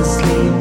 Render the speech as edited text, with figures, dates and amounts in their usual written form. asleep.